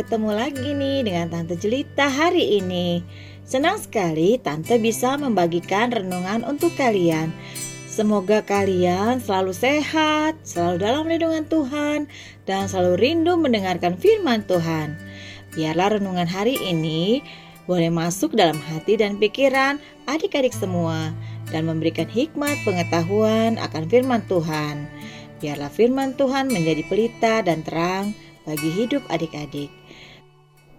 ketemu lagi nih dengan Tante Celita hari ini. Senang sekali Tante bisa membagikan renungan untuk kalian. Semoga kalian selalu sehat, selalu dalam lindungan Tuhan, dan selalu rindu mendengarkan firman Tuhan. Biarlah renungan hari ini boleh masuk dalam hati dan pikiran adik-adik semua dan memberikan hikmat pengetahuan akan firman Tuhan. Biarlah firman Tuhan menjadi pelita dan terang bagi hidup adik-adik.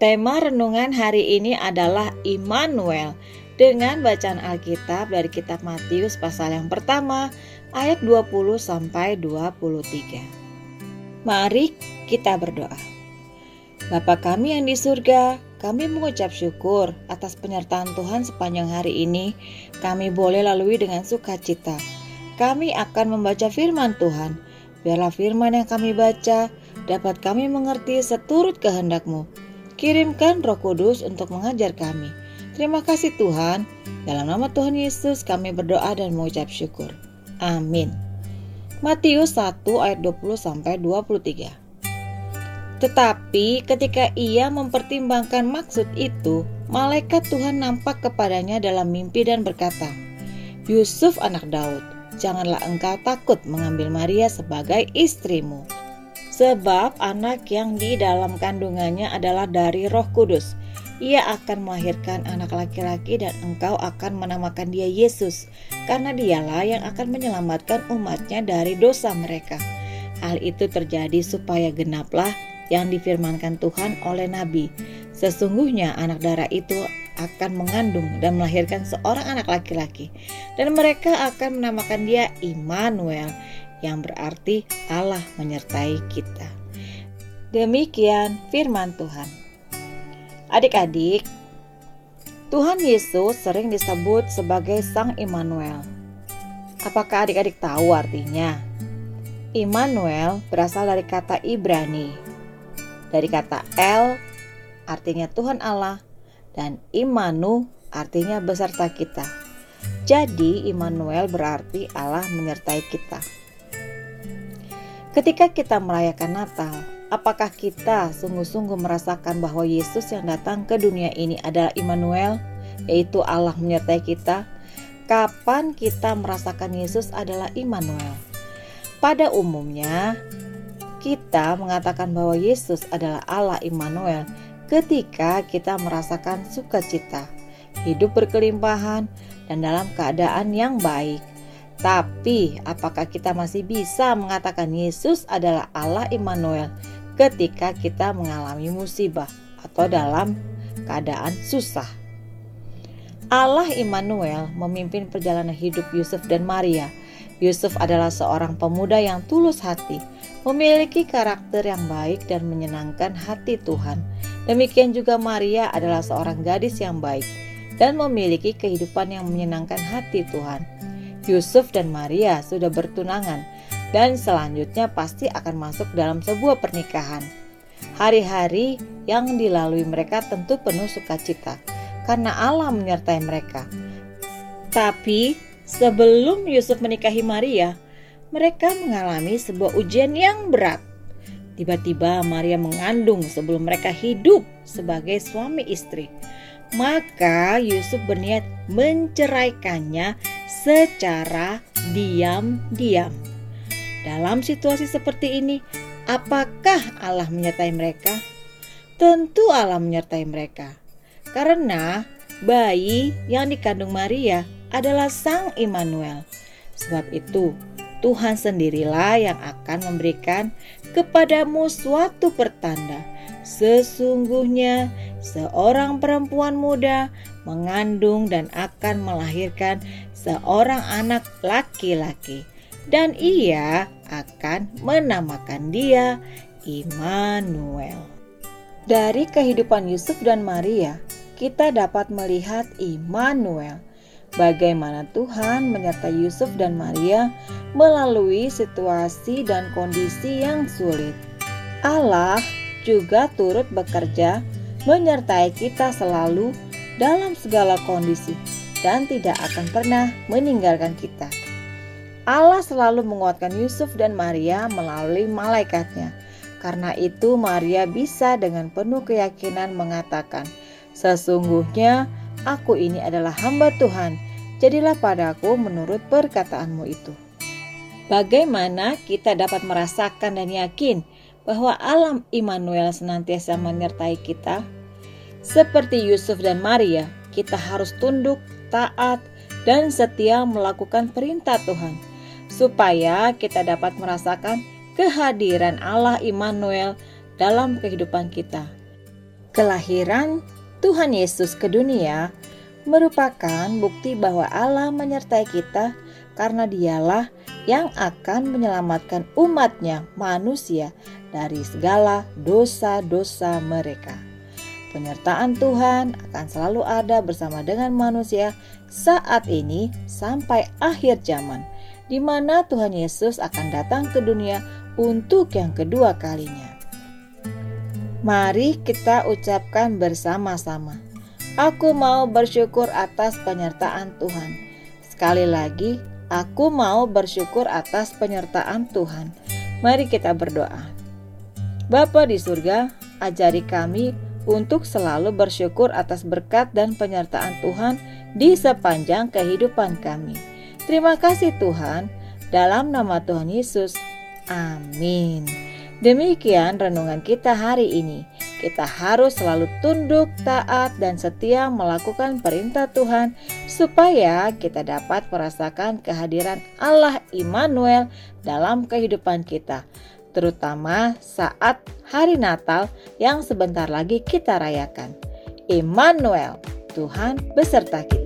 Tema renungan hari ini adalah Imanuel, dengan bacaan Alkitab dari kitab Matius pasal yang pertama ayat 20 sampai 23. Mari kita berdoa. Bapa kami yang di surga, kami mengucap syukur atas penyertaan Tuhan sepanjang hari ini. Kami boleh lalui dengan sukacita. Kami akan membaca firman Tuhan. Biarlah firman yang kami baca dapat kami mengerti seturut kehendak-Mu. Kirimkan Roh Kudus untuk mengajar kami. Terima kasih Tuhan. Dalam nama Tuhan Yesus kami berdoa dan mengucap syukur. Amin. Matius 1 ayat 20-23. Tetapi ketika ia mempertimbangkan maksud itu, malaikat Tuhan nampak kepadanya dalam mimpi dan berkata, "Yusuf anak Daud, janganlah engkau takut mengambil Maria sebagai istrimu, sebab anak yang di dalam kandungannya adalah dari Roh Kudus. Ia akan melahirkan anak laki-laki dan engkau akan menamakan dia Yesus, karena dialah yang akan menyelamatkan umatnya dari dosa mereka." Hal itu terjadi supaya genaplah yang difirmankan Tuhan oleh Nabi, "Sesungguhnya anak darah itu akan mengandung dan melahirkan seorang anak laki-laki, dan mereka akan menamakan dia Imanuel," yang berarti Allah menyertai kita. Demikian firman Tuhan. Adik-adik, Tuhan Yesus sering disebut sebagai Sang Imanuel. Apakah adik-adik tahu artinya? Imanuel berasal dari kata Ibrani, dari kata El artinya Tuhan Allah, dan Imanu artinya beserta kita. Jadi Imanuel berarti Allah menyertai kita. Ketika kita merayakan Natal, apakah kita sungguh-sungguh merasakan bahwa Yesus yang datang ke dunia ini adalah Immanuel, yaitu Allah menyertai kita? Kapan kita merasakan Yesus adalah Immanuel? Pada umumnya, kita mengatakan bahwa Yesus adalah Allah Immanuel ketika kita merasakan sukacita, hidup berkelimpahan, dan dalam keadaan yang baik. Tapi, apakah kita masih bisa mengatakan Yesus adalah Allah Immanuel ketika kita mengalami musibah atau dalam keadaan susah? Allah Immanuel memimpin perjalanan hidup Yusuf dan Maria. Yusuf adalah seorang pemuda yang tulus hati, memiliki karakter yang baik dan menyenangkan hati Tuhan. Demikian juga Maria adalah seorang gadis yang baik dan memiliki kehidupan yang menyenangkan hati Tuhan. Yusuf dan Maria sudah bertunangan dan selanjutnya pasti akan masuk dalam sebuah pernikahan. Hari-hari yang dilalui mereka tentu penuh sukacita karena Allah menyertai mereka. Tapi sebelum Yusuf menikahi Maria, mereka mengalami sebuah ujian yang berat. Tiba-tiba Maria mengandung sebelum mereka hidup sebagai suami istri. Maka Yusuf berniat menceraikannya secara diam-diam. Dalam situasi seperti ini, apakah Allah menyertai mereka? Tentu Allah menyertai mereka, karena bayi yang dikandung Maria adalah Sang Immanuel. Sebab itu, Tuhan sendirilah yang akan memberikan kepadamu suatu pertanda. Sesungguhnya seorang perempuan muda mengandung dan akan melahirkan seorang anak laki-laki, dan ia akan menamakan dia Immanuel. Dari kehidupan Yusuf dan Maria, kita dapat melihat Immanuel, bagaimana Tuhan menyertai Yusuf dan Maria melalui situasi dan kondisi yang sulit. Allah juga turut bekerja menyertai kita selalu dalam segala kondisi dan tidak akan pernah meninggalkan kita. Allah selalu menguatkan Yusuf dan Maria melalui malaikatnya. Karena itu Maria bisa dengan penuh keyakinan mengatakan, "Sesungguhnya aku ini adalah hamba Tuhan, jadilah padaku menurut perkataanmu itu." Bagaimana kita dapat merasakan dan yakin bahwa Allah Imanuel senantiasa menyertai kita? Seperti Yusuf dan Maria, kita harus tunduk, taat, dan setia melakukan perintah Tuhan, supaya kita dapat merasakan kehadiran Allah Imanuel dalam kehidupan kita. Kelahiran Tuhan Yesus ke dunia merupakan bukti bahwa Allah menyertai kita, karena Dialah yang akan menyelamatkan umat-Nya manusia dari segala dosa-dosa mereka. Penyertaan Tuhan akan selalu ada bersama dengan manusia saat ini sampai akhir zaman, di mana Tuhan Yesus akan datang ke dunia untuk yang kedua kalinya. Mari kita ucapkan bersama-sama, "Aku mau bersyukur atas penyertaan Tuhan." Sekali lagi, "Aku mau bersyukur atas penyertaan Tuhan." Mari kita berdoa. Bapa di surga, ajari kami untuk selalu bersyukur atas berkat dan penyertaan Tuhan di sepanjang kehidupan kami. Terima kasih Tuhan, dalam nama Tuhan Yesus. Amin. Demikian renungan kita hari ini. Kita harus selalu tunduk, taat, dan setia melakukan perintah Tuhan, supaya kita dapat merasakan kehadiran Allah Immanuel dalam kehidupan kita, terutama saat hari Natal yang sebentar lagi kita rayakan. Immanuel, Tuhan beserta kita.